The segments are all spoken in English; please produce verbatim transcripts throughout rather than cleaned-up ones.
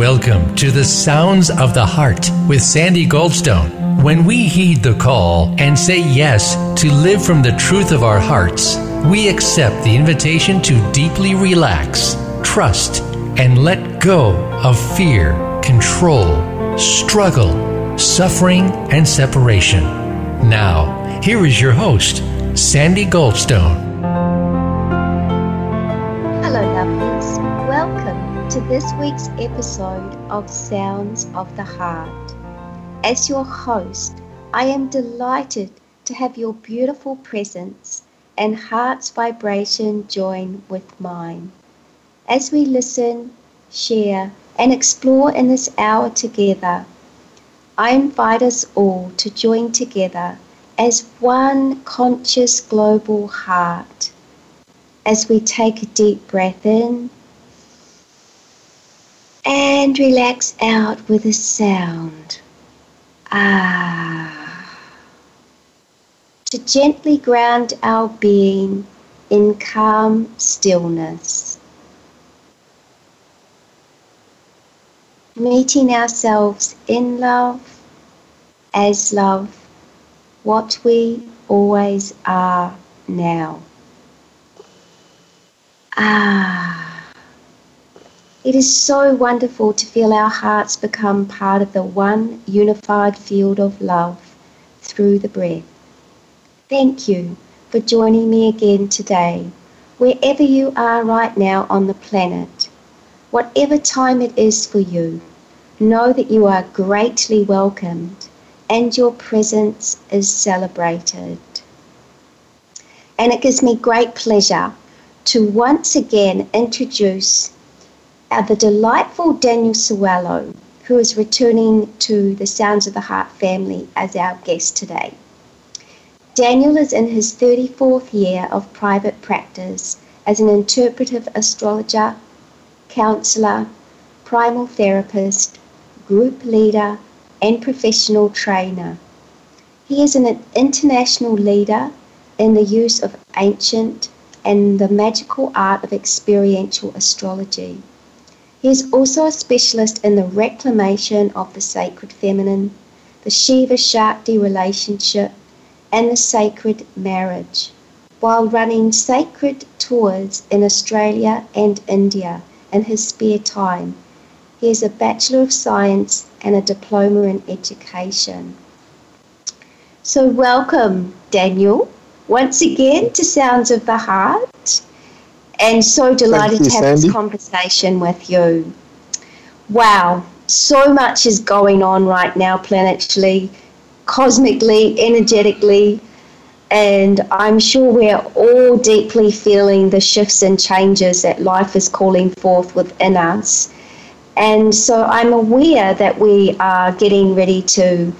Welcome to the Sounds of the Heart with Sandy Goldstone. When we heed the call and say yes to live from the truth of our hearts, we accept the invitation to deeply relax, trust, and let go of fear, control, struggle, suffering, and separation. Now, here is your host, Sandy Goldstone. To this week's episode of Sounds of the Heart. As your host, I am delighted to have your beautiful presence and heart's vibration join with mine. As we listen, share, and explore in this hour together, I invite us all to join together as one conscious global heart. As we take a deep breath in, and relax out with a sound. Ah. To gently ground our being in calm stillness. Meeting ourselves in love, as love, what we always are now. Ah. It is so wonderful to feel our hearts become part of the one unified field of love through the breath. Thank you for joining me again today, wherever you are right now on the planet. Whatever time it is for you, know that you are greatly welcomed and your presence is celebrated. And it gives me great pleasure to once again introduce Are the delightful Daniel Sowelu, who is returning to the Sounds of the Heart family as our guest today. Daniel is in his thirty-fourth year of private practice as an interpretive astrologer, counsellor, primal therapist, group leader, and professional trainer. He is an international leader in the use of ancient and the magical art of experiential astrology. He is also a specialist in the reclamation of the sacred feminine, the Shiva-Shakti relationship, and the sacred marriage, while running sacred tours in Australia and India in his spare time. He has a Bachelor of Science and a Diploma in Education. So welcome, Daniel, once again to Sounds of the Heart. And so delighted you, to have Sandy. This conversation with you. Wow, so much is going on right now planetally, cosmically, energetically, and I'm sure we're all deeply feeling the shifts and changes that life is calling forth within us. And so I'm aware that we are getting ready to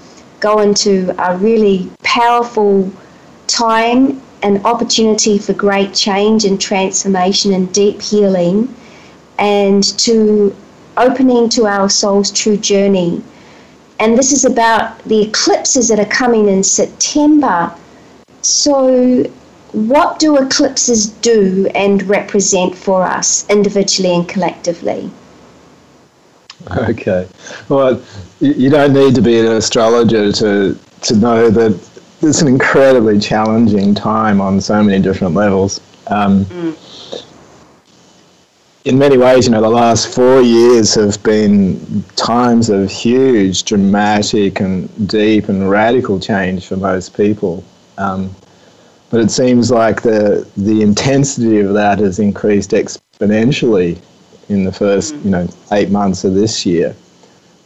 go into a really powerful time, an opportunity for great change and transformation and deep healing, and to opening to our soul's true journey. And this is about the eclipses that are coming in September. So what do eclipses do and represent for us individually and collectively? Okay. Well, you don't need to be an astrologer to, to know that it's an incredibly challenging time on so many different levels. Um, mm. In many ways, you know, the last four years have been times of huge, dramatic and deep and radical change for most people. Um, but it seems like the the intensity of that has increased exponentially in the first, mm. you know, eight months of this year.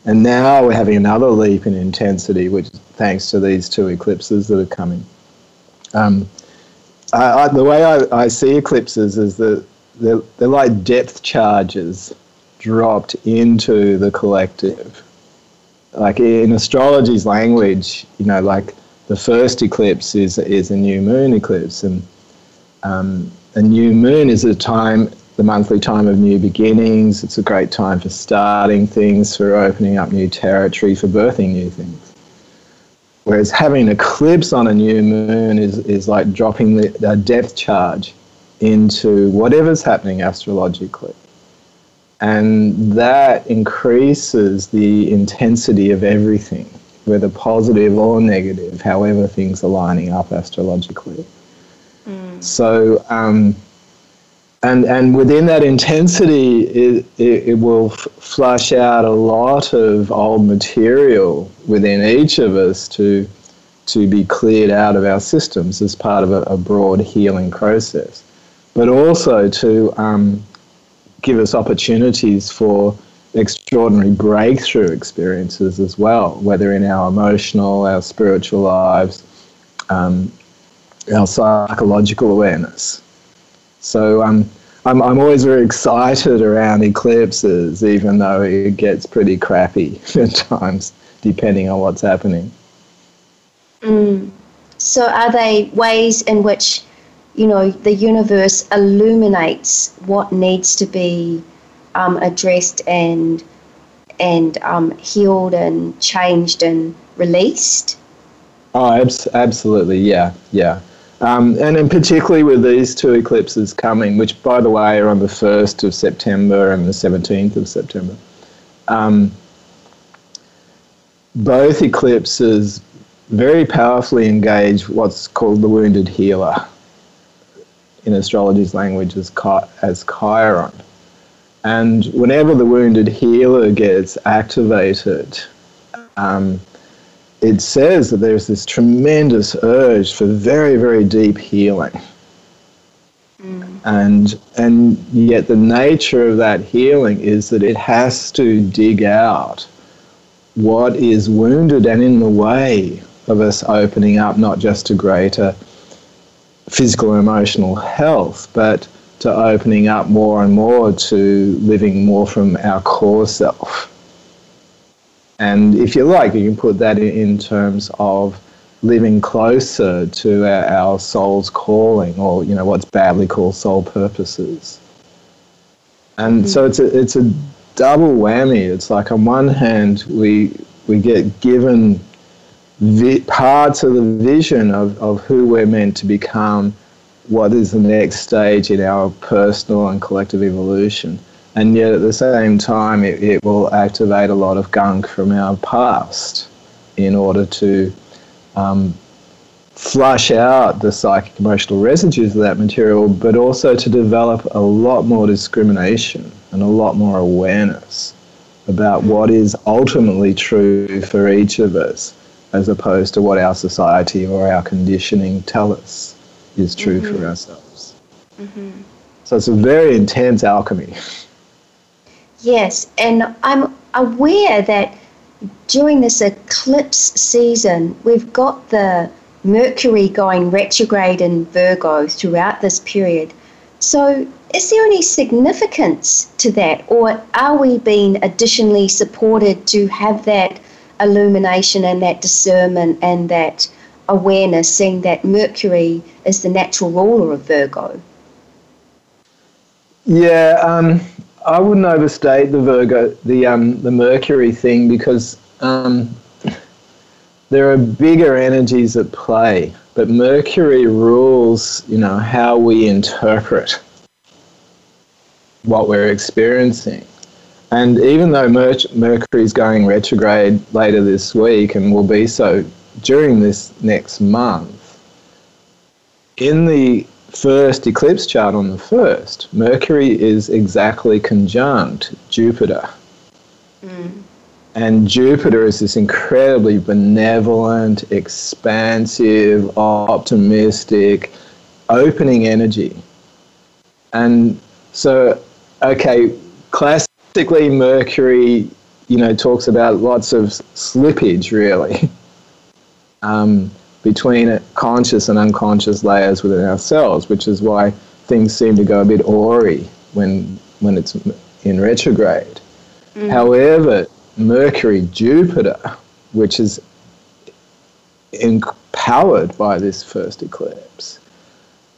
And now we're having another leap in intensity, which thanks to these two eclipses that are coming. Um, I, I, the way I, I see eclipses is that they're, they're like depth charges dropped into the collective. Like in astrology's language, you know, like the first eclipse is is a new moon eclipse, and um, a new moon is a time. The monthly time of new beginnings. It's a great time for starting things, for opening up new territory, for birthing new things. Whereas having an eclipse on a new moon is, is like dropping the, the depth charge into whatever's happening astrologically. And that increases the intensity of everything, whether positive or negative, however things are lining up astrologically. Mm. So, um, and and within that intensity, it, it, it will f- flush out a lot of old material within each of us to to be cleared out of our systems as part of a, a broad healing process, but also to um, give us opportunities for extraordinary breakthrough experiences as well, whether in our emotional, our spiritual lives, um, our psychological awareness. So um, I'm, I'm always very excited around eclipses, even though it gets pretty crappy at times, depending on what's happening. Mm. So are they ways in which, you know, the universe illuminates what needs to be um, addressed and and um, healed and changed and released? Oh, abs- absolutely, yeah, yeah. Um, and in particularly with these two eclipses coming, which, by the way, are on the first of September and the seventeenth of September. Um, both eclipses very powerfully engage what's called the wounded healer, in astrology's language as, chi- as Chiron. And whenever the wounded healer gets activated, um, it says that there's this tremendous urge for very, very deep healing. Mm. And, and yet the nature of that healing is that it has to dig out what is wounded and in the way of us opening up, not just to greater physical and emotional health, but to opening up more and more to living more from our core self. And if you like, you can put that in terms of living closer to our, our soul's calling, or, you know, what's badly called soul purposes. And mm-hmm. so it's a, it's a double whammy. It's like, on one hand, we we get given Vi- parts of the vision of, of who we're meant to become, what is the next stage in our personal and collective evolution. And yet at the same time, it, it will activate a lot of gunk from our past in order to um, flush out the psychic emotional residues of that material, but also to develop a lot more discrimination and a lot more awareness about what is ultimately true for each of us, as opposed to what our society or our conditioning tell us is true mm-hmm. for ourselves. Mm-hmm. So it's a very intense alchemy. Yes, and I'm aware that during this eclipse season, we've got the Mercury going retrograde in Virgo throughout this period. So is there any significance to that, or are we being additionally supported to have that illumination and that discernment and that awareness, seeing that Mercury is the natural ruler of Virgo? Yeah, um, I wouldn't overstate the Virgo, the um, the Mercury thing, because um, there are bigger energies at play. But Mercury rules, you know, how we interpret what we're experiencing. And even though Mer- Mercury is going retrograde later this week and will be so during this next month, in the first eclipse chart on the first, Mercury is exactly conjunct Jupiter. Mm. And Jupiter is this incredibly benevolent, expansive, optimistic, opening energy. And so, okay, classic. Basically, Mercury, you know, talks about lots of slippage, really, um, between conscious and unconscious layers within ourselves, which is why things seem to go a bit awry when when it's in retrograde. Mm. However, Mercury, Jupiter, which is empowered by this first eclipse,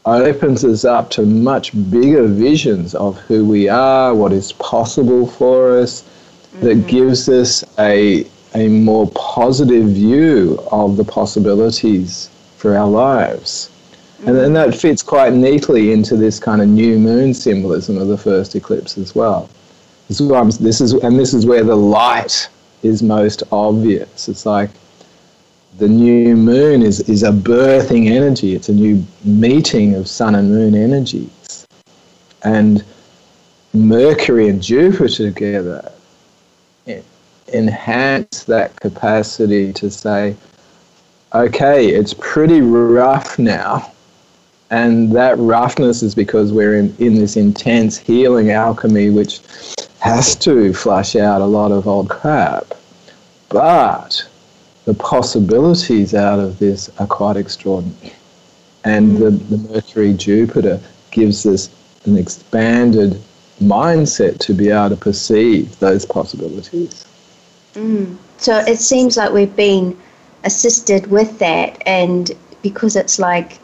opens us up to much bigger visions of who we are, what is possible for us, mm-hmm. that gives us a a more positive view of the possibilities for our lives. Mm-hmm. And, and that fits quite neatly into this kind of new moon symbolism of the first eclipse as well. This is what I'm, this is, and this is where the light is most obvious. It's like the new moon is, is a birthing energy. It's a new meeting of sun and moon energies. And Mercury and Jupiter together enhance that capacity to say, okay, it's pretty rough now. And that roughness is because we're in, in this intense healing alchemy, which has to flush out a lot of old crap. But the possibilities out of this are quite extraordinary. And the, the Mercury-Jupiter gives us an expanded mindset to be able to perceive those possibilities. Mm. So it seems like we've been assisted with that, and because it's like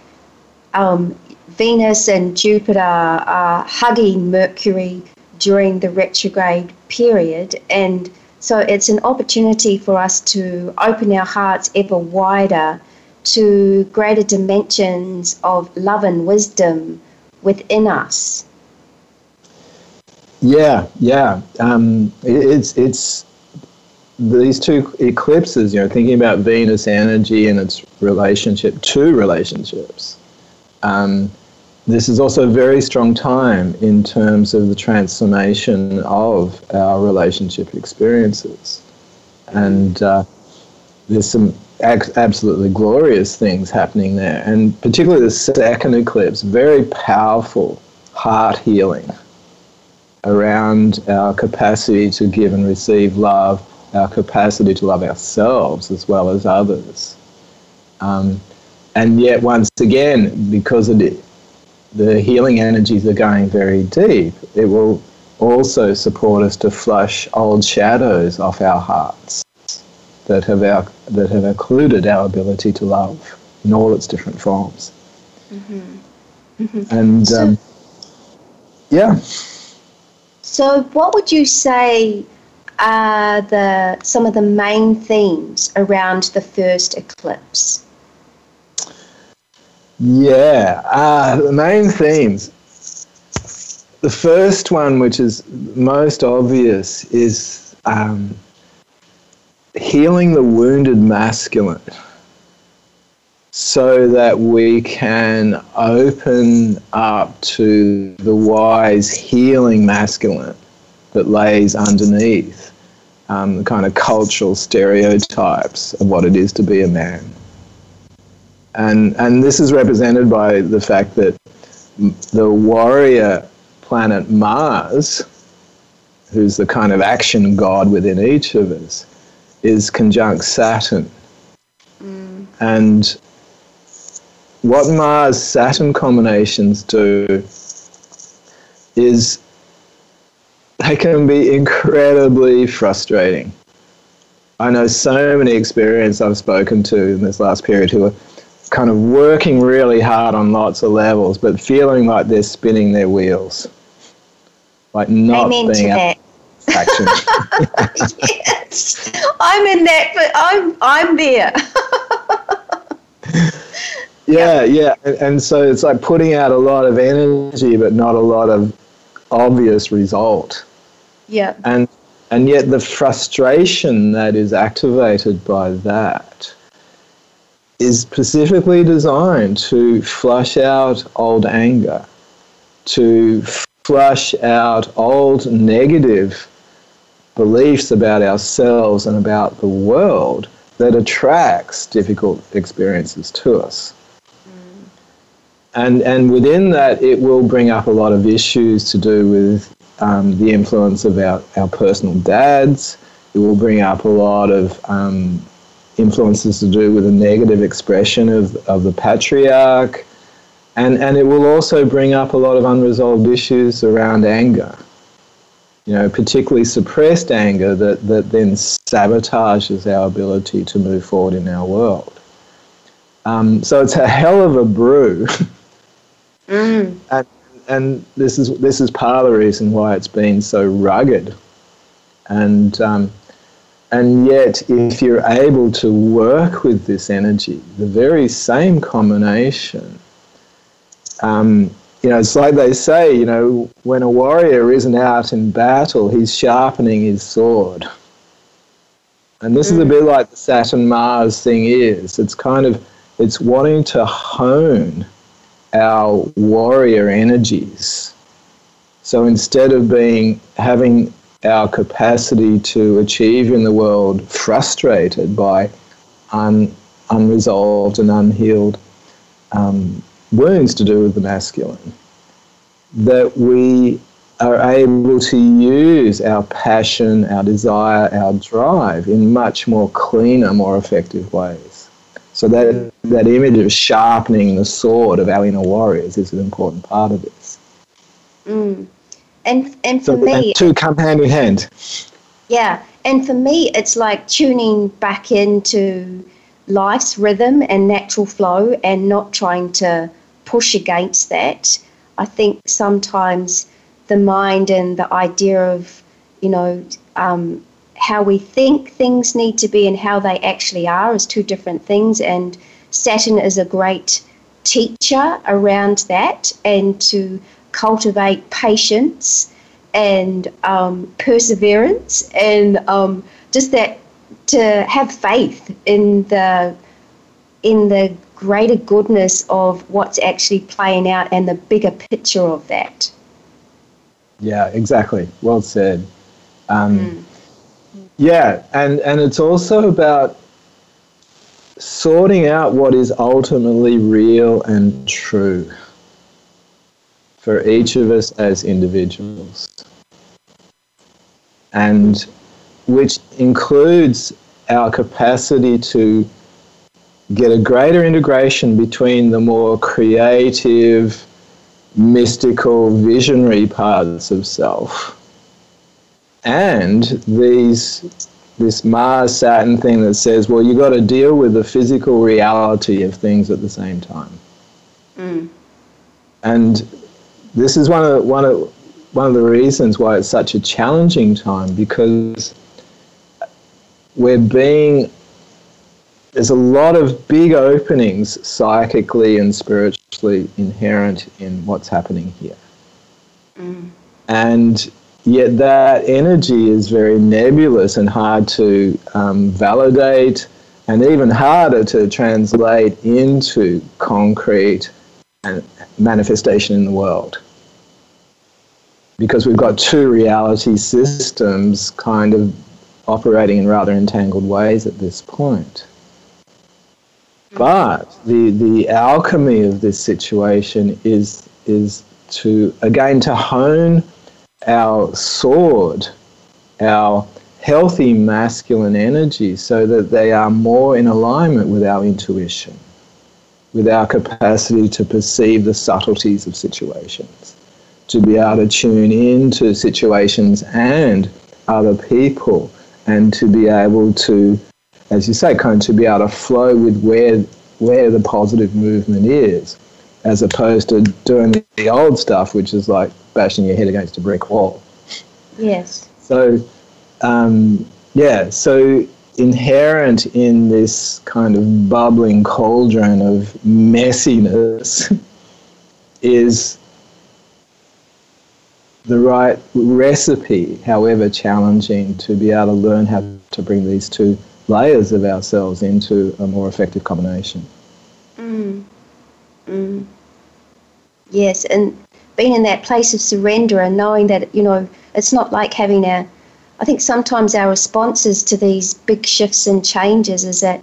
um, Venus and Jupiter are hugging Mercury during the retrograde period, and so it's an opportunity for us to open our hearts ever wider to greater dimensions of love and wisdom within us. Yeah, yeah. Um, it, it's it's these two eclipses. You know, thinking about Venus energy and its relationship to relationships. Um, this is also a very strong time in terms of the transformation of our relationship experiences, and uh, there's some ac- absolutely glorious things happening there. And particularly the second eclipse, very powerful heart healing around our capacity to give and receive love, our capacity to love ourselves as well as others. Um, and yet, once again, because of the, the healing energies are going very deep, it will also support us to flush old shadows off our hearts that have, our, that have occluded our ability to love in all its different forms. Mm-hmm. Mm-hmm. And, so- um, yeah. So what would you say are the some of the main themes around the first eclipse? Yeah, uh, the main themes. The first one, which is most obvious, is um, healing the wounded masculine so that we can open up to the wise, healing masculine that lays underneath um, the kind of cultural stereotypes of what it is to be a man. And and this is represented by the fact that the warrior planet Mars, who's the kind of action god within each of us, is conjunct Saturn. Mm. And what Mars-Saturn combinations do is they can be incredibly frustrating. I know so many experiencers I've spoken to in this last period who are kind of working really hard on lots of levels, but feeling like they're spinning their wheels, like not Amen being able to action. Yes, I'm in that, but I'm I'm there. Yeah, yeah, and, and so it's like putting out a lot of energy, but not a lot of obvious result. Yeah, and and yet the frustration that is activated by that is specifically designed to flush out old anger, to flush out old negative beliefs about ourselves and about the world that attracts difficult experiences to us. And and within that, it will bring up a lot of issues to do with um, the influence of our, our personal dads. It will bring up a lot of um, influences to do with a negative expression of, of the patriarch. And, and it will also bring up a lot of unresolved issues around anger, you know, particularly suppressed anger that, that then sabotages our ability to move forward in our world. Um, so it's a hell of a brew. Mm. And, and this is this is part of the reason why it's been so rugged. And um, and yet, if you're able to work with this energy, the very same combination um, you know, it's like they say, you know, when a warrior isn't out in battle, he's sharpening his sword. And this mm. is a bit like the Saturn-Mars thing is. It's kind of, it's wanting to hone our warrior energies. So instead of being, having our capacity to achieve in the world frustrated by un, unresolved and unhealed um, wounds to do with the masculine, that we are able to use our passion, our desire, our drive in much more cleaner, more effective ways. So that that image of sharpening the sword of our inner warriors is an important part of this. Mm. And and for so, me... And two come hand in hand. Yeah. And for me, it's like tuning back into life's rhythm and natural flow and not trying to push against that. I think sometimes the mind and the idea of, you know, um, how we think things need to be and how they actually are is two different things. And Saturn is a great teacher around that, and to cultivate patience and um, perseverance and um, just that, to have faith in the in the greater goodness of what's actually playing out and the bigger picture of that. Yeah, exactly. Well said. Um, mm. Yeah, and, and it's also about sorting out what is ultimately real and true for each of us as individuals, and which includes our capacity to get a greater integration between the more creative, mystical, visionary parts of self and these this Mars Saturn thing that says, well, you got to deal with the physical reality of things at the same time. Mm. And this is one of one of one of the reasons why it's such a challenging time, because we're being there's a lot of big openings psychically and spiritually inherent in what's happening here. Mm. And yet that energy is very nebulous and hard to um, validate, and even harder to translate into concrete and manifestation in the world, because we've got two reality systems kind of operating in rather entangled ways at this point. But the the alchemy of this situation is is to again to hone our sword, our healthy masculine energy, so that they are more in alignment with our intuition, with our capacity to perceive the subtleties of situations, to be able to tune into situations and other people, and to be able to, as you say, kind of to be able to flow with where where the positive movement is, as opposed to doing the old stuff, which is like bashing your head against a brick wall. Yes. So, um, yeah, so inherent in this kind of bubbling cauldron of messiness is the right recipe, however challenging, to be able to learn how to bring these two layers of ourselves into a more effective combination. Mm. Mm. Yes, and being in that place of surrender and knowing that, you know, it's not like having a, I think sometimes our responses to these big shifts and changes is that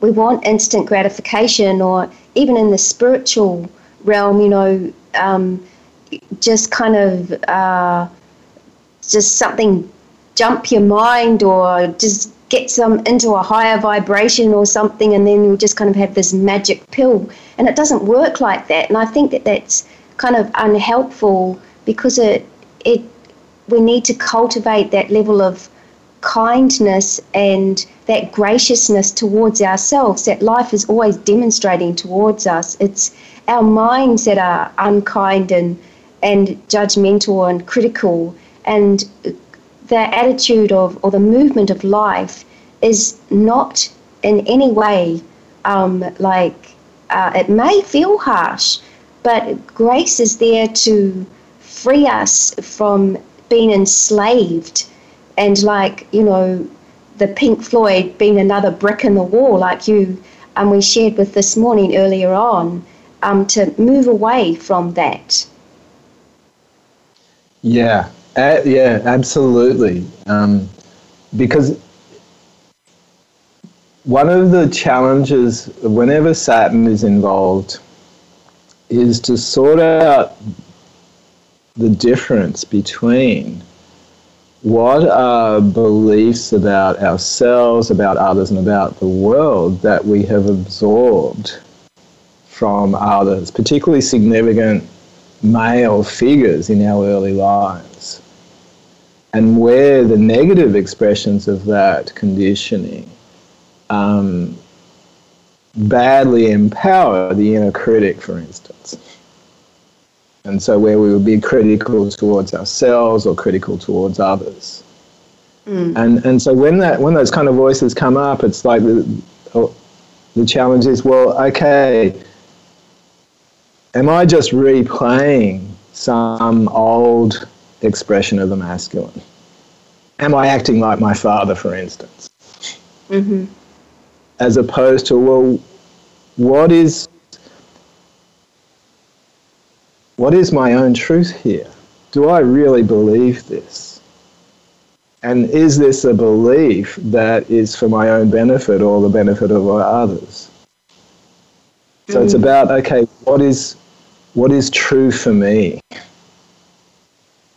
we want instant gratification, or even in the spiritual realm, you know, um, just kind of uh, just something jump your mind, or just get some into a higher vibration or something, and then you'll just kind of have this magic pill. And it doesn't work like that. And I think that that's kind of unhelpful, because it it we need to cultivate that level of kindness and that graciousness towards ourselves that life is always demonstrating towards us. It's our minds that are unkind and and judgmental and critical, and the attitude of, or the movement of life is not in any way um, like, uh, it may feel harsh, But grace is there to free us from being enslaved and, like, you know, the Pink Floyd being another brick in the wall, like you and um, we shared with this morning earlier on, um, to move away from that. Yeah, uh, yeah, absolutely. Um, because one of the challenges whenever Saturn is involved is to sort out the difference between what are beliefs about ourselves, about others, and about the world that we have absorbed from others, particularly significant male figures in our early lives, and where the negative expressions of that conditioning um, badly empower the inner critic, for instance. And so where we would be critical towards ourselves or critical towards others. Mm. And and so when that when those kind of voices come up, it's like the, the challenge is, well, okay, am I just replaying some old expression of the masculine? Am I acting like my father, for instance? Mm-hmm. As opposed to, well, what is... What is my own truth here? Do I really believe this? And is this a belief that is for my own benefit or the benefit of others? Mm. So it's about, okay, what is what is true for me?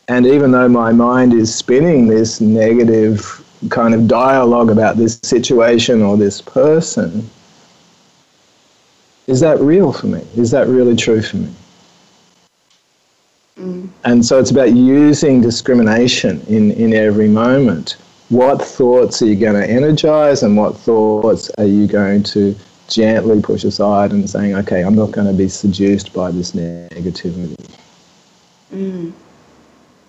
And even though my mind is spinning this negative kind of dialogue about this situation or this person, is that real for me? Is that really true for me? And so it's about using discrimination in, in every moment. What thoughts are you going to energize and what thoughts are you going to gently push aside and saying, okay, I'm not going to be seduced by this negativity. Mm.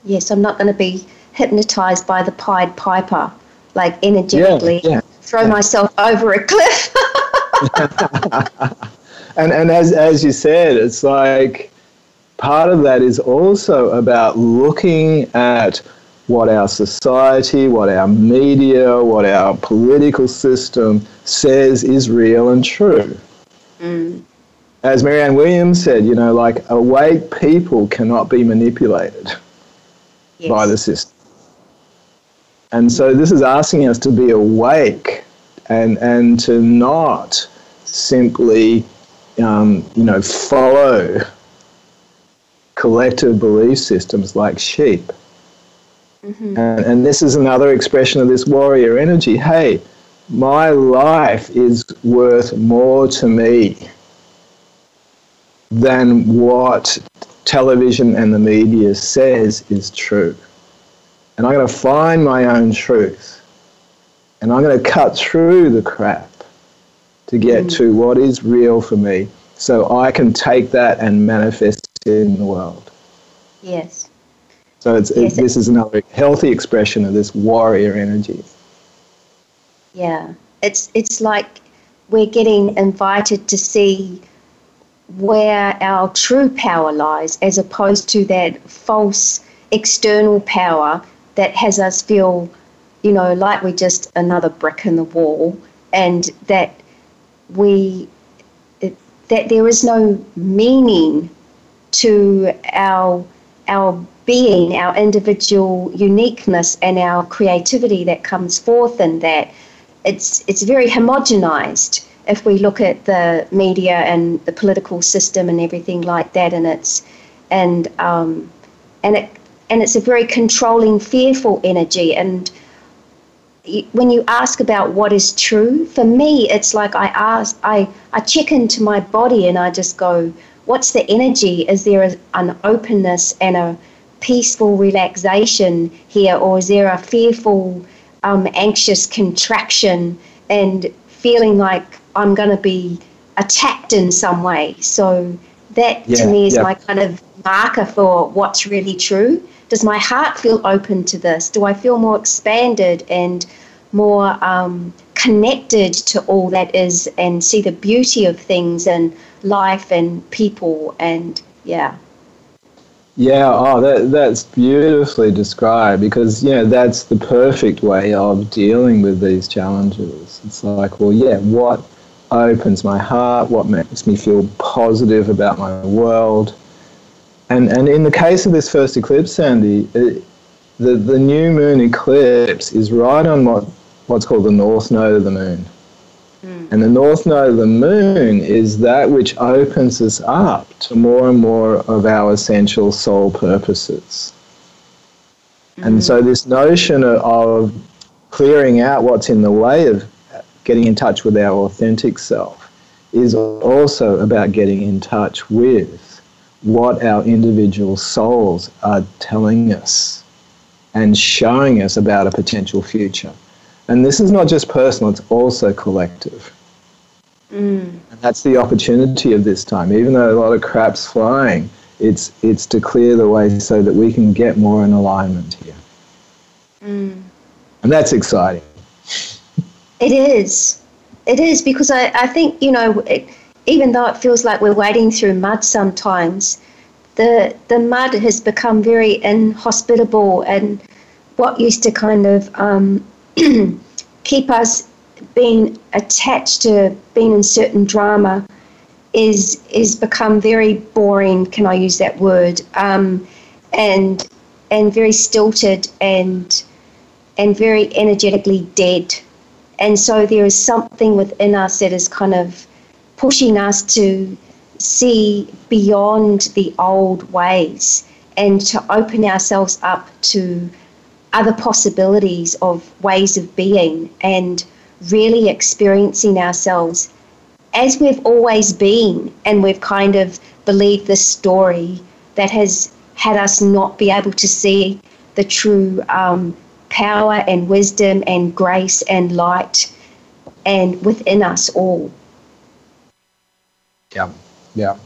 Yes, I'm not going to be hypnotized by the Pied Piper, like energetically yeah, yeah, throw yeah. myself over a cliff. and and as, as you said, it's like, part of that is also about looking at what our society, what our media, what our political system says is real and true. Mm. As Marianne Williams said, you know, like awake people cannot be manipulated yes. by the system. And mm. so this is asking us to be awake and, and to not simply, um, you know, follow collective belief systems like sheep. Mm-hmm. And, and this is another expression of this warrior energy. Hey, my life is worth more to me than what television and the media says is true. And I'm going to find my own truth. And I'm going to cut through the crap to get mm-hmm. to what is real for me so I can take that and manifest in the world. Yes. So it's, yes, it, this is another healthy expression of this warrior energy. Yeah. It's it's like we're getting invited to see where our true power lies as opposed to that false external power that has us feel, you know, like we're just another brick in the wall and that we, it, that there is no meaning to our our being, our individual uniqueness and our creativity that comes forth in that. It's it's very homogenized if we look at the media and the political system and everything like that, and it's and um and it and it's a very controlling, fearful energy. And when you ask about what is true, for me it's like I ask I, I check into my body and I just go, what's the energy? Is there an openness and a peaceful relaxation here, or is there a fearful, um, anxious contraction and feeling like I'm going to be attacked in some way? So that yeah, to me is yeah. my kind of marker for what's really true. Does my heart feel open to this? Do I feel more expanded and more um, connected to all that is, and see the beauty of things and life and people and Yeah. Yeah, oh, that that's beautifully described, because, you know, that's the perfect way of dealing with these challenges. It's like, well, yeah, what opens my heart, what makes me feel positive about my world? And and in the case of this first eclipse, Sandy, it, the, the new moon eclipse is right on what what's called the north node of the moon. Mm. And the north node of the moon is that which opens us up to more and more of our essential soul purposes. Mm. And so this notion of clearing out what's in the way of getting in touch with our authentic self is also about getting in touch with what our individual souls are telling us and showing us about a potential future. And this is not just personal, it's also collective. Mm. And that's the opportunity of this time. Even though a lot of crap's flying, it's it's to clear the way so that we can get more in alignment here. Mm. And that's exciting. It is. It is, because I, I think, you know, it, even though it feels like we're wading through mud sometimes, the the mud has become very inhospitable, and what used to kind of... Um, keep us being attached to being in certain drama is is become very boring, can I use that word, um, and and very stilted and and very energetically dead. And so there is something within us that is kind of pushing us to see beyond the old ways and to open ourselves up to other possibilities of ways of being, and really experiencing ourselves as we've always been, and we've kind of believed this story that has had us not be able to see the true um, power and wisdom and grace and light and within us all. Yeah, yeah.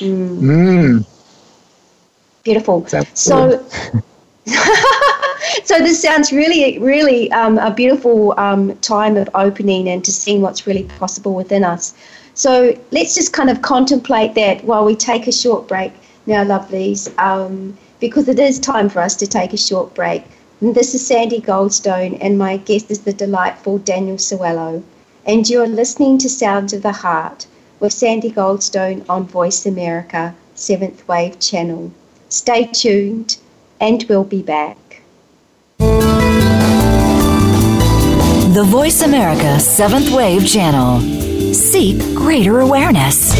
Mm. Mm. Beautiful. So... So this sounds really, really um, a beautiful um, time of opening and to seeing what's really possible within us. So let's just kind of contemplate that while we take a short break now, lovelies, um, because it is time for us to take a short break. And this is Sandy Goldstone, and my guest is the delightful Daniel Sowelu, and you're listening to Sounds of the Heart with Sandy Goldstone on Voice America, seventh Wave Channel. Stay tuned. And we'll be back. The Voice America seventh Wave Channel. Seek greater awareness.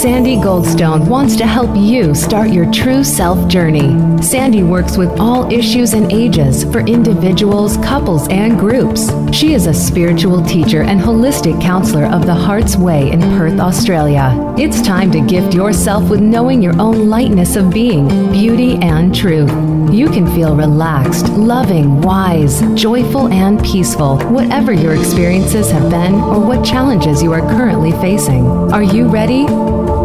Sandy Goldstone wants to help you start your true self journey. Sandy works with all issues and ages for individuals, couples, and groups. She is a spiritual teacher and holistic counselor of the Heart's Way in Perth, Australia. It's time to gift yourself with knowing your own lightness of being, beauty, and truth. You can feel relaxed, loving, wise, joyful, and peaceful, whatever your experiences have been or what challenges you are currently facing. Are you ready?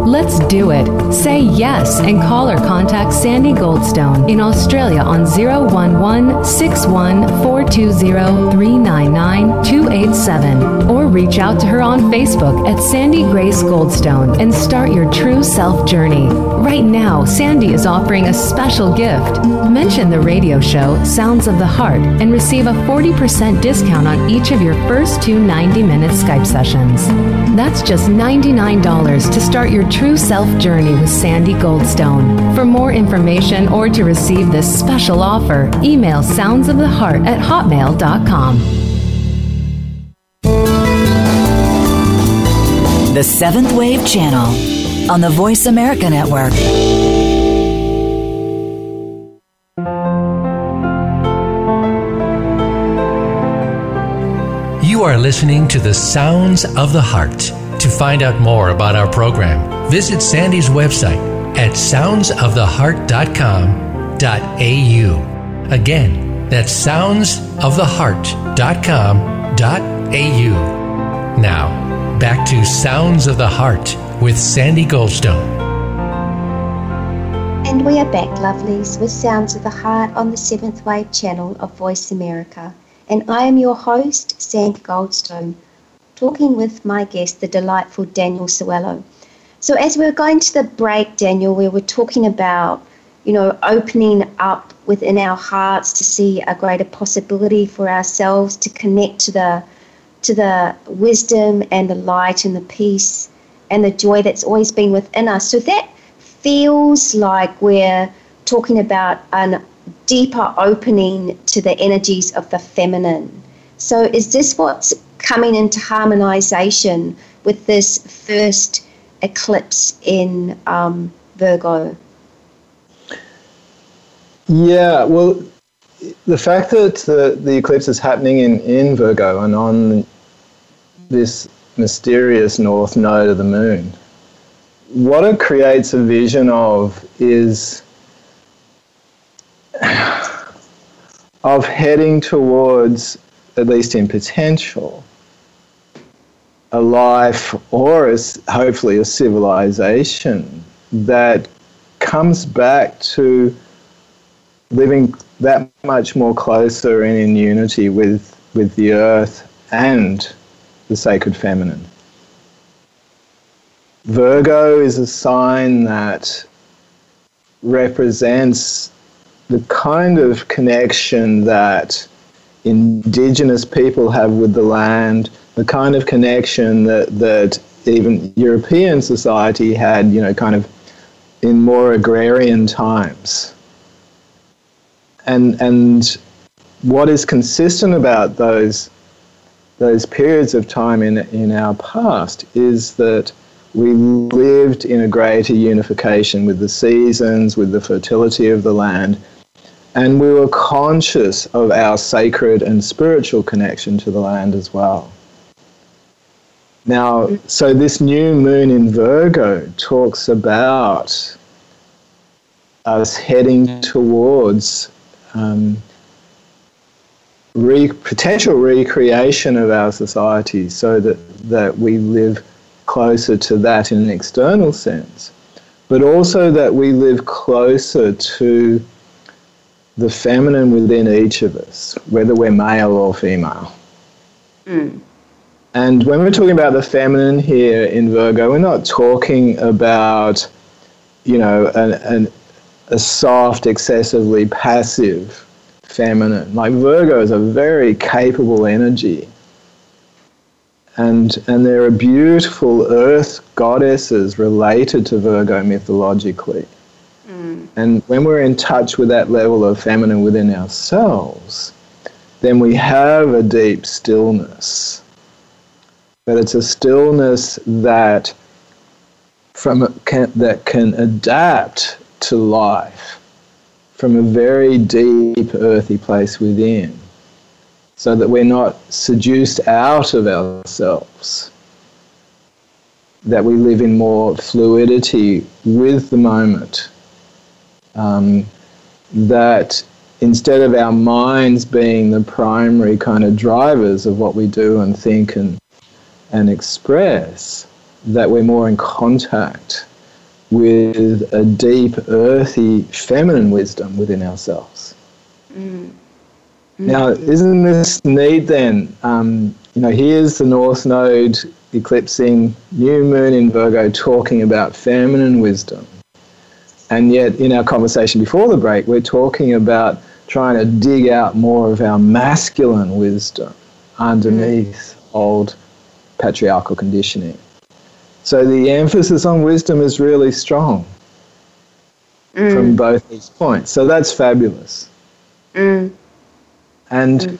Let's do it. Say yes and call or contact Sandy Goldstone in Australia on zero one one, six one four two zero, three nine nine, two eight seven, or reach out to her on Facebook at Sandy Grace Goldstone and start your true self journey. Right now, Sandy is offering a special gift. Mention the radio show Sounds of the Heart and receive a forty percent discount on each of your first two ninety-minute Skype sessions. That's just ninety-nine dollars to start your true self journey with Sandy Goldstone. For more information or to receive this special offer, email soundsoftheheart at hotmail dot com. The seventh Wave Channel on the Voice America Network. You are listening to the Sounds of the Heart. To find out more about our program, visit Sandy's website at sounds of the heart dot com dot a u. Again, that's sounds of the heart dot com dot a u. Now, back to Sounds of the Heart with Sandy Goldstone. And we are back, lovelies, with Sounds of the Heart on the seventh Wave Channel of Voice America. And I am your host, Sandy Goldstone, talking with my guest, the delightful Daniel Sowelu. So as we were going to the break, Daniel, we were talking about, you know, opening up within our hearts to see a greater possibility for ourselves, to connect to the to the wisdom and the light and the peace and the joy that's always been within us. So that feels like we're talking about a deeper opening to the energies of the feminine. So is this what's coming into harmonization with this first eclipse in um, Virgo? Yeah, well, the fact that the, the eclipse is happening in, in Virgo and on this mysterious north node of the moon, what it creates a vision of is of heading towards, at least in potential, a life or a, hopefully a civilization that comes back to living that much more closer and in unity with with the earth and the sacred feminine. Virgo is a sign that represents the kind of connection that indigenous people have with the land, the kind of connection that, that even European society had, you know, kind of in more agrarian times. And and what is consistent about those those periods of time in in our past is that we lived in a greater unification with the seasons, with the fertility of the land, and we were conscious of our sacred and spiritual connection to the land as well. Now, so this new moon in Virgo talks about us heading towards Um, re- potential recreation of our society so that, that we live closer to that in an external sense, but also that we live closer to the feminine within each of us, whether we're male or female. Mm. And when we're talking about the feminine here in Virgo, we're not talking about, you know, an, an a soft, excessively passive feminine. Like Virgo is a very capable energy. And and there are beautiful earth goddesses related to Virgo mythologically. Mm. And when we're in touch with that level of feminine within ourselves, then we have a deep stillness. But it's a stillness that from can, that can adapt to life from a very deep earthy place within, so that we're not seduced out of ourselves, that we live in more fluidity with the moment, um, that instead of our minds being the primary kind of drivers of what we do and think and and express, that we're more in contact with a deep, earthy, feminine wisdom within ourselves. Mm. Mm. Now, isn't this neat then? Um, you know, here's the North Node eclipsing new moon in Virgo talking about feminine wisdom. And yet, in our conversation before the break, we're talking about trying to dig out more of our masculine wisdom underneath mm. old patriarchal conditioning. So the emphasis on wisdom is really strong mm. from both these points. So that's fabulous. Mm. And mm.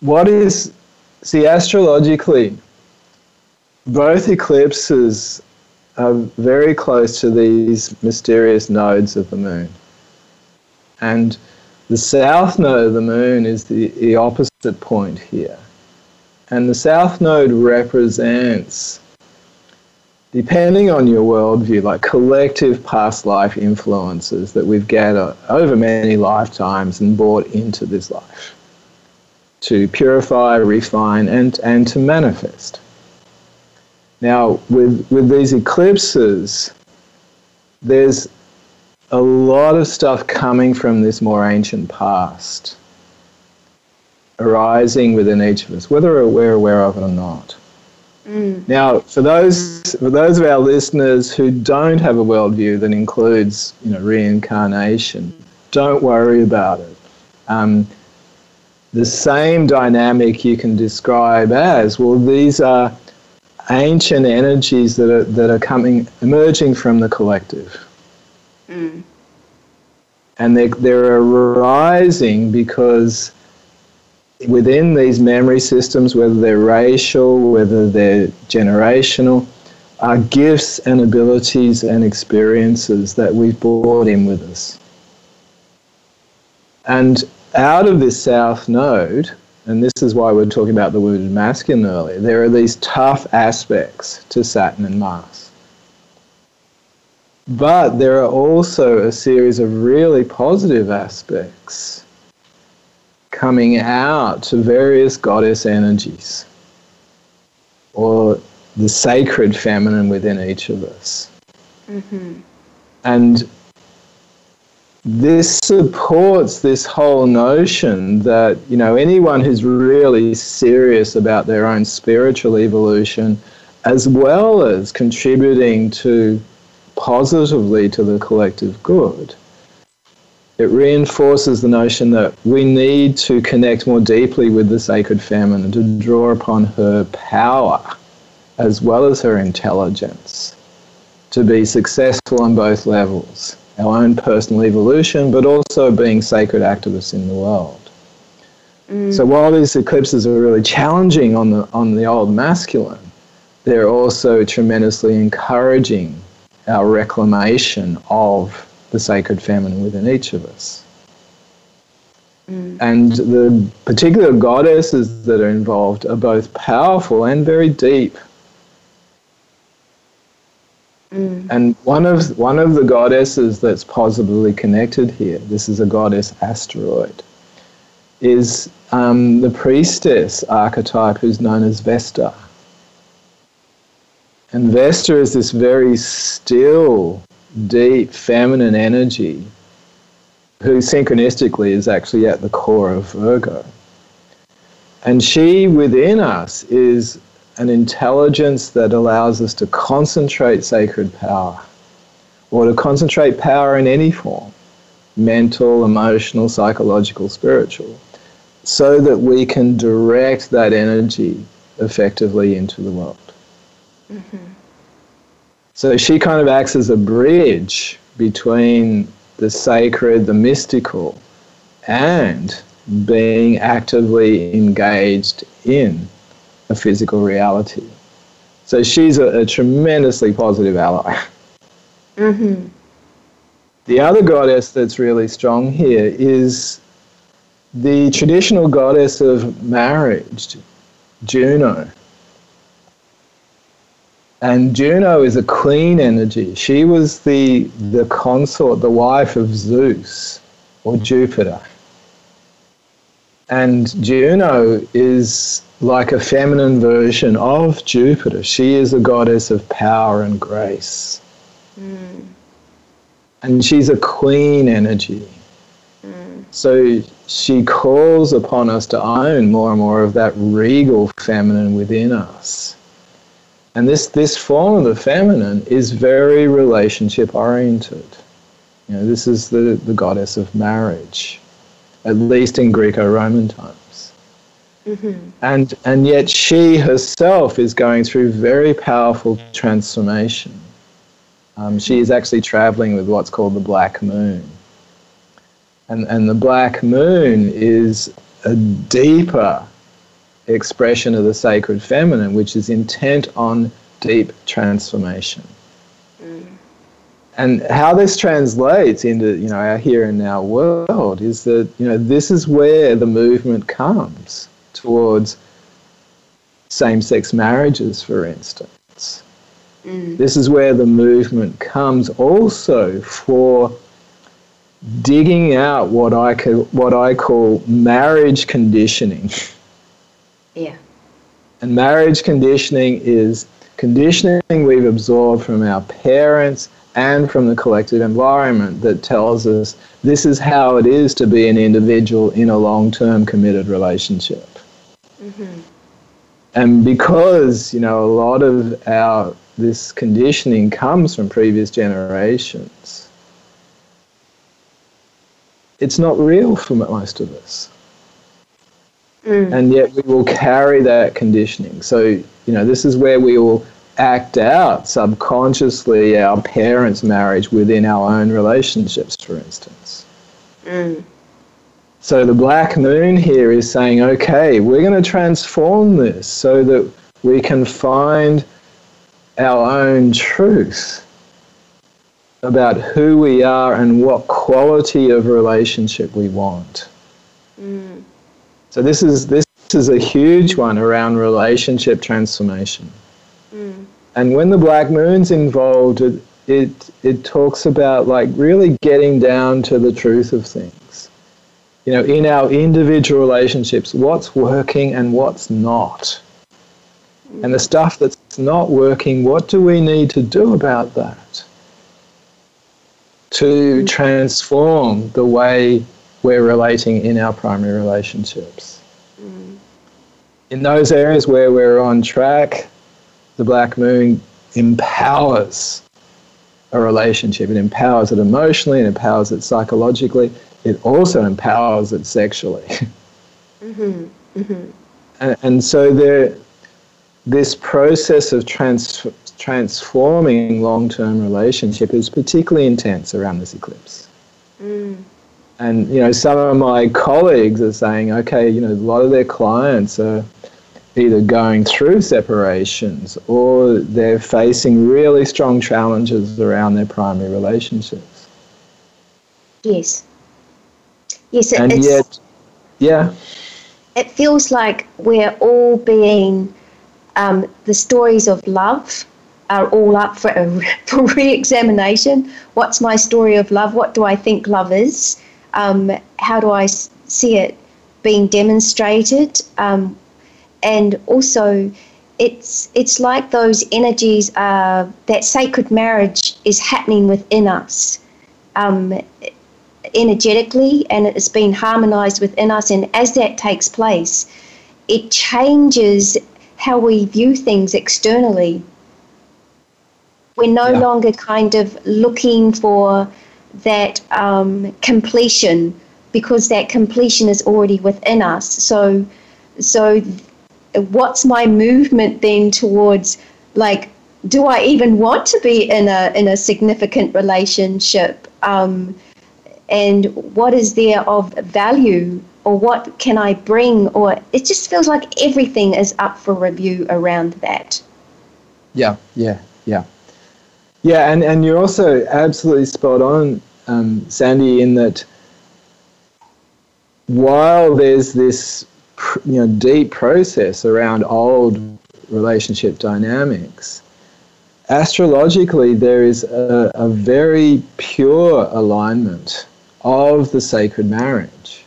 what is, see, astrologically, both eclipses are very close to these mysterious nodes of the moon. And the south node of the moon is the, the opposite point here. And the south node represents, depending on your worldview, like collective past life influences that we've gathered over many lifetimes and brought into this life to purify, refine, and, and to manifest. Now, with, with these eclipses, there's a lot of stuff coming from this more ancient past. arising within each of us, whether we're aware of it or not. Mm. Now, for those mm. for those of our listeners who don't have a worldview that includes, you know, reincarnation, mm. don't worry about it. Um, the same dynamic you can describe as, well, these are ancient energies that are that are coming, emerging from the collective. Mm. And they're, they're arising because within these memory systems, whether they're racial, whether they're generational, are gifts and abilities and experiences that we've brought in with us. And out of this South Node, and this is why we were talking about the wounded masculine earlier, there are these tough aspects to Saturn and Mars. But there are also a series of really positive aspects coming out to various goddess energies or the sacred feminine within each of us. Mm-hmm. And this supports this whole notion that, you know, anyone who's really serious about their own spiritual evolution, as well as contributing to positively to the collective good, it reinforces the notion that we need to connect more deeply with the sacred feminine, to draw upon her power as well as her intelligence to be successful on both levels, our own personal evolution, but also being sacred activists in the world. Mm. So while these eclipses are really challenging on the, on the old masculine, they're also tremendously encouraging our reclamation of the sacred feminine within each of us. Mm. And the particular goddesses that are involved are both powerful and very deep. Mm. And one of one of the goddesses that's positively connected here, this is a goddess asteroid, is um, the priestess archetype who's known as Vesta. And Vesta is this very still, deep feminine energy who synchronistically is actually at the core of Virgo. And she within us is an intelligence that allows us to concentrate sacred power, or to concentrate power in any form, mental, emotional, psychological, spiritual, so that we can direct that energy effectively into the world. Mm-hmm. So she kind of acts as a bridge between the sacred, the mystical, and being actively engaged in a physical reality. So she's a, a tremendously positive ally. Mm-hmm. The other goddess that's really strong here is the traditional goddess of marriage, Juno. And Juno is a queen energy. She was the the consort, the wife of Zeus or Jupiter. And Juno is like a feminine version of Jupiter. She is a goddess of power and grace. Mm. And she's a queen energy. Mm. So she calls upon us to own more and more of that regal feminine within us. And this, this form of the feminine is very relationship-oriented. You know, this is the, the goddess of marriage, at least in Greco-Roman times. Mm-hmm. And, and yet she herself is going through very powerful transformation. Um, she is actually traveling with what's called the Black Moon. And, and the Black Moon is a deeper expression of the sacred feminine, which is intent on deep transformation. Mm. And how this translates into, you know, our here and now world is that, you know, this is where the movement comes towards same-sex marriages, for instance. Mm. This is where the movement comes also for digging out what I co- what I call marriage conditioning. Yeah. And marriage conditioning is conditioning we've absorbed from our parents, and from the collective environment that tells us this is how it is to be an individual in a long-term committed relationship. Mm-hmm. And because, you know, a lot of our this conditioning comes from previous generations, it's not real for most of us. Mm. And yet we will carry that conditioning. So, you know, this is where we will act out subconsciously our parents' marriage within our own relationships, for instance. Mm. So the Black Moon here is saying, okay, we're going to transform this so that we can find our own truth about who we are and what quality of relationship we want. Mm. So this is this is a huge one around relationship transformation. Mm. And when the Black Moon's involved, it, it it talks about like really getting down to the truth of things. You know, in our individual relationships, what's working and what's not. Mm. And the stuff that's not working, what do we need to do about that to mm. transform the way we're relating in our primary relationships? Mm. In those areas where we're on track, the Black Moon empowers a relationship. It empowers it emotionally, it empowers it psychologically, it also empowers it sexually. Mm-hmm. Mm-hmm. And, and so there, this process of trans, transforming long-term relationship is particularly intense around this eclipse. Mm. And, you know, some of my colleagues are saying, okay, you know, a lot of their clients are either going through separations or they're facing really strong challenges around their primary relationships. Yes. Yes, it, and it's, yet, yeah. It feels like we're all being, um, the stories of love are all up for, a, for re-examination. What's my story of love? What do I think love is? Um, how do I see it being demonstrated? Um, And also, it's it's like those energies, uh, that sacred marriage is happening within us, um, energetically, and it's been harmonized within us. And as that takes place, it changes how we view things externally. We're no yeah. longer kind of looking for that um, completion, because that completion is already within us. So, so. What's my movement then towards, like, do I even want to be in a in a significant relationship? Um, and what is there of value, or what can I bring? Or it just feels like everything is up for review around that. Yeah, yeah, yeah. Yeah, and, and you're also absolutely spot on, um, Sandy, in that while there's this, you know, deep process around old relationship dynamics, astrologically there is a, a very pure alignment of the sacred marriage.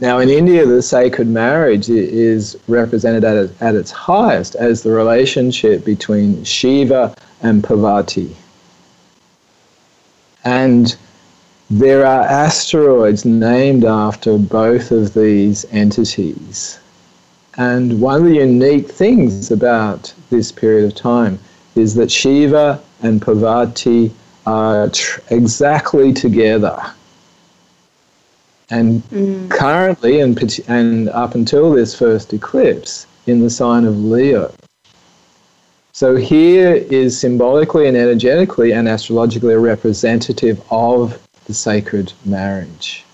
Now in India, the sacred marriage is represented at, a, at its highest as the relationship between Shiva and Parvati. And there are asteroids named after both of these entities. And one of the unique things about this period of time is that Shiva and Parvati are tr- exactly together. And mm. currently, and, and up until this first eclipse, in the sign of Leo. So here is symbolically and energetically and astrologically a representative of the sacred marriage.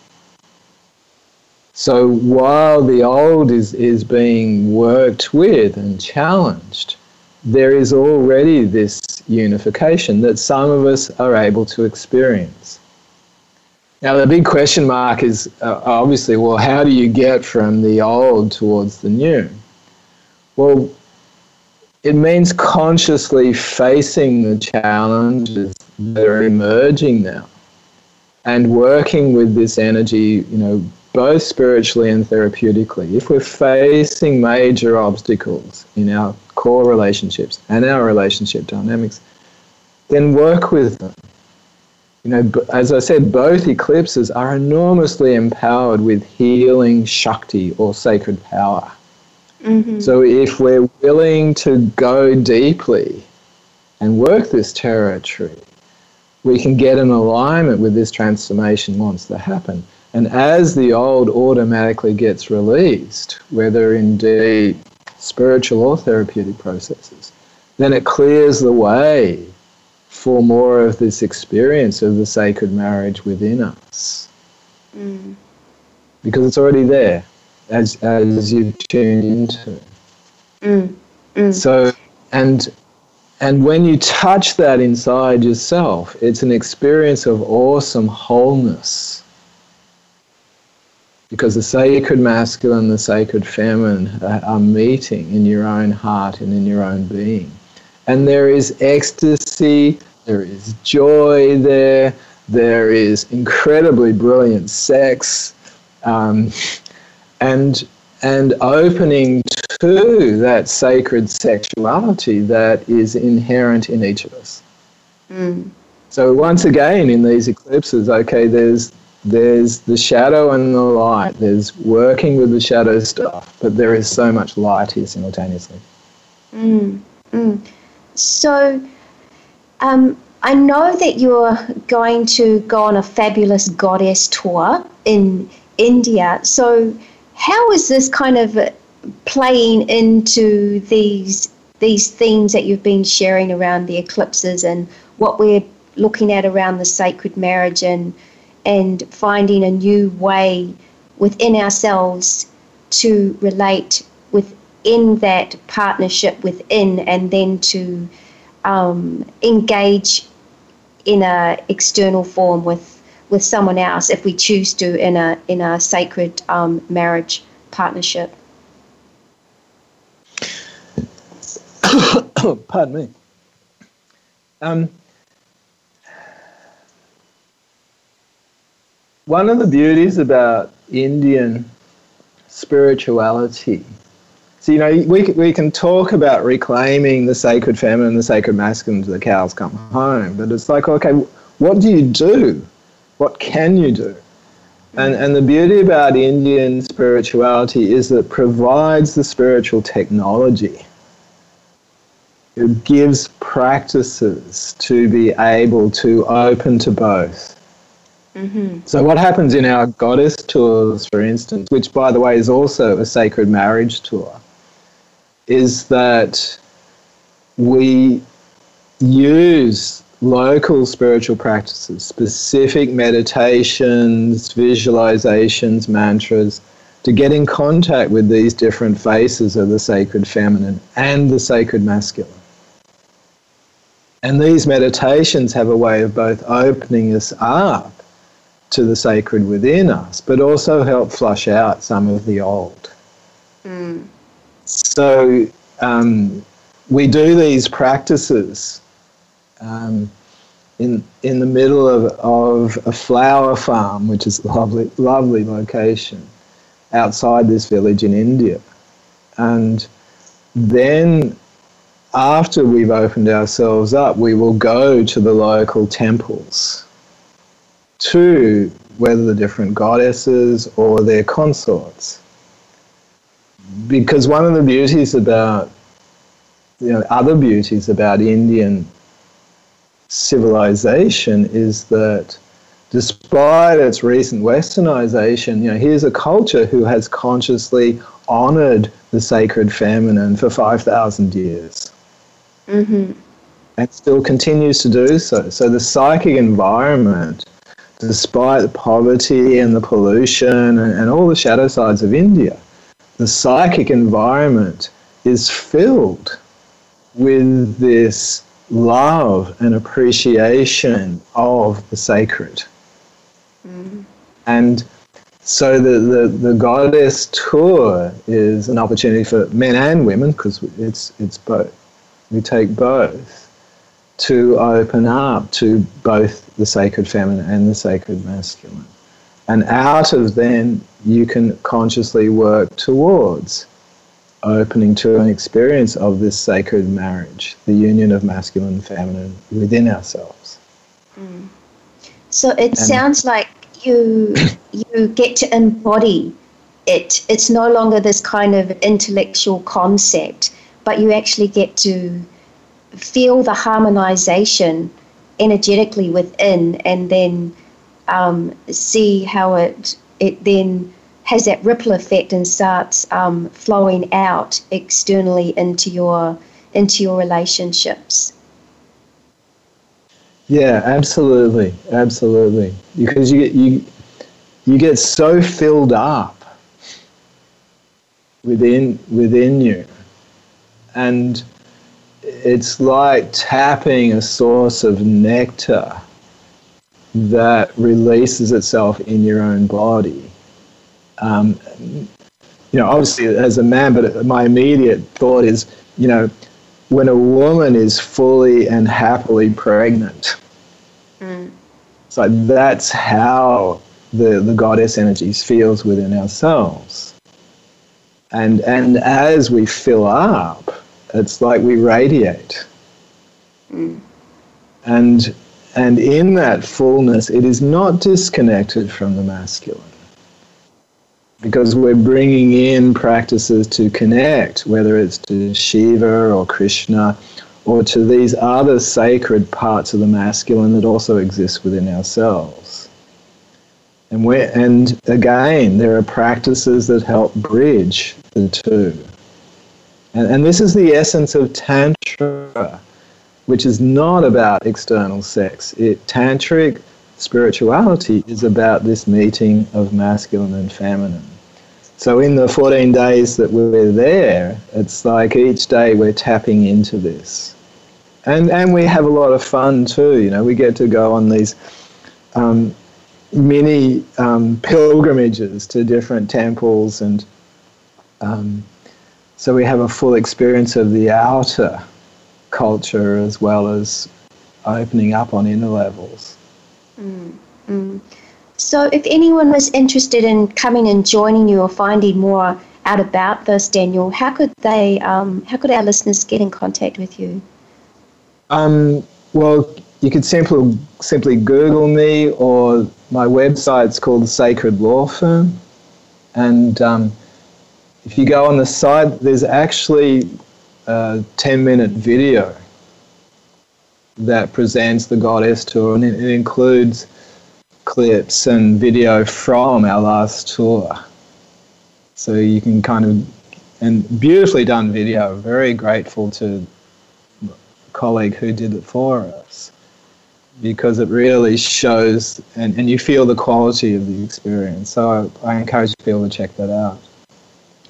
So while the old is, is being worked with and challenged, there is already this unification that some of us are able to experience. Now the big question mark is uh, obviously, well, how do you get from the old towards the new? Well, it means consciously facing the challenges that are emerging now, and working with this energy, you know, both spiritually and therapeutically. If we're facing major obstacles in our core relationships and our relationship dynamics, then work with them. You know, as I said, both eclipses are enormously empowered with healing Shakti or sacred power. Mm-hmm. So if we're willing to go deeply and work this territory, we can get an alignment with this transformation once they happen. And as the old automatically gets released, whether indeed spiritual or therapeutic processes, then it clears the way for more of this experience of the sacred marriage within us. Mm. Because it's already there, as as you tune into. Mm. Mm. So, and and when you touch that inside yourself, it's an experience of awesome wholeness. Because the sacred masculine, the sacred feminine are, are meeting in your own heart and in your own being. And there is ecstasy, there is joy there, there is incredibly brilliant sex, um, and, and opening to that sacred sexuality that is inherent in each of us. Mm. So once again, in these eclipses, okay, there's There's the shadow and the light. There's working with the shadow stuff, but there is so much light here simultaneously. Mm, mm. So um, I know that you're going to go on a fabulous goddess tour in India. So how is this kind of playing into these, these themes that you've been sharing around the eclipses and what we're looking at around the sacred marriage and and finding a new way within ourselves to relate within that partnership within, and then to um, engage in an external form with with someone else if we choose to in a in a sacred um, marriage partnership? Pardon me. Um, One of the beauties about Indian spirituality, so you know, we we can talk about reclaiming the sacred feminine, the sacred masculine, the cows come home, but it's like, okay, what do you do? What can you do? And and the beauty about Indian spirituality is that it provides the spiritual technology. It gives practices to be able to open to both. Mm-hmm. So what happens in our goddess tours, for instance, which, by the way, is also a sacred marriage tour, is that we use local spiritual practices, specific meditations, visualizations, mantras, to get in contact with these different faces of the sacred feminine and the sacred masculine. And these meditations have a way of both opening us up to the sacred within us, but also help flush out some of the old. Mm. So um, we do these practices um, in in the middle of, of a flower farm, which is a lovely, lovely location outside this village in India. And then after we've opened ourselves up, we will go to the local temples to whether the different goddesses or their consorts. Because one of the beauties about, you know, other beauties about Indian civilization is that despite its recent westernization, you know, here's a culture who has consciously honored the sacred feminine for five thousand years. Mm-hmm. And still continues to do so. So the psychic environment, despite the poverty and the pollution and, and all the shadow sides of India, the psychic environment is filled with this love and appreciation of the sacred. Mm. And so the, the, the goddess tour is an opportunity for men and women, because it's, it's both. We take both, to open up to both the sacred feminine and the sacred masculine. And out of then, you can consciously work towards opening to an experience of this sacred marriage, the union of masculine and feminine within ourselves. Mm. So it and sounds like you you get to embody it. It's no longer this kind of intellectual concept, but you actually get to feel the harmonization energetically within, and then um, see how it it then has that ripple effect and starts um, flowing out externally into your into your relationships. Yeah, absolutely, absolutely. Because you get you you get so filled up within within you, and it's like tapping a source of nectar that releases itself in your own body. Um, you know, obviously as a man, but my immediate thought is, you know, when a woman is fully and happily pregnant, mm. it's like that's how the, the goddess energies feels within ourselves. And, and as we fill up, it's like we radiate. Mm. And, and in that fullness, it is not disconnected from the masculine. Because we're bringing in practices to connect, whether it's to Shiva or Krishna or to these other sacred parts of the masculine that also exist within ourselves. And we and again, there are practices that help bridge the two. And, and this is the essence of Tantra, which is not about external sex. It tantric spirituality is about this meeting of masculine and feminine. So in the fourteen days that we're there, it's like each day we're tapping into this. And and we have a lot of fun too, you know, we get to go on these um, mini um, pilgrimages to different temples, and um, so we have a full experience of the outer culture as well as opening up on inner levels. Mm, mm. So if anyone was interested in coming and joining you or finding more out about this, Daniel, how could they, um, how could our listeners get in contact with you? Um, well, you could simply, simply Google me, or my website's called The Sacred Law Firm. And um, if you go on the site, there's actually a ten-minute video that presents the goddess tour, and it includes clips and video from our last tour. So you can kind of, and beautifully done video, very grateful to a colleague who did it for us, because it really shows, and, and you feel the quality of the experience. So I, I encourage people to check that out.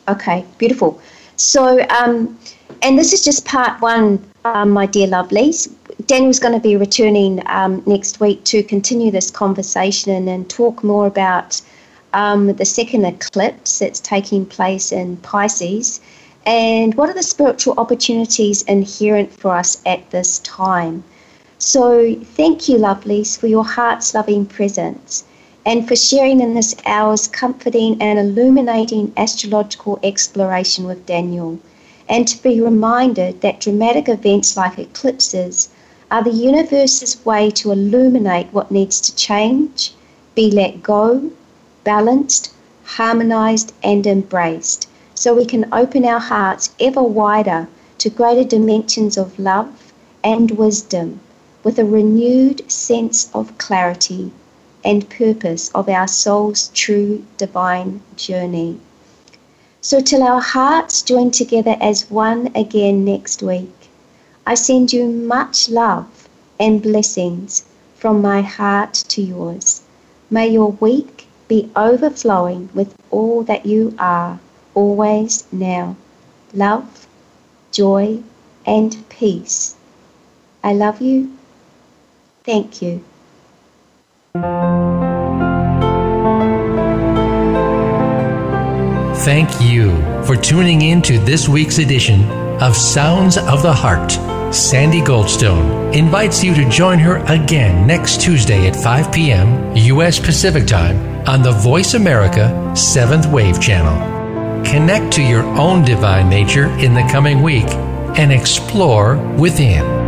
Okay, beautiful. So, um, and this is just part one, um, my dear lovelies. Daniel's going to be returning um, next week to continue this conversation and, and talk more about um, the second eclipse that's taking place in Pisces, and what are the spiritual opportunities inherent for us at this time. So thank you, lovelies, for your heart's loving presence and for sharing in this hour's comforting and illuminating astrological exploration with Daniel, and to be reminded that dramatic events like eclipses are the universe's way to illuminate what needs to change, be let go, balanced, harmonized, and embraced, so we can open our hearts ever wider to greater dimensions of love and wisdom, with a renewed sense of clarity and purpose of our soul's true divine journey. So till our hearts join together as one again next week, I send you much love and blessings from my heart to yours. May your week be overflowing with all that you are, always, now. Love, joy, and peace. I love you. Thank you. Thank you for tuning in to this week's edition of Sounds of the Heart. Sandy Goldstone invites you to join her again next Tuesday at five p.m. U S Pacific Time on the Voice America seventh Wave Channel. Connect to your own divine nature in the coming week and explore within.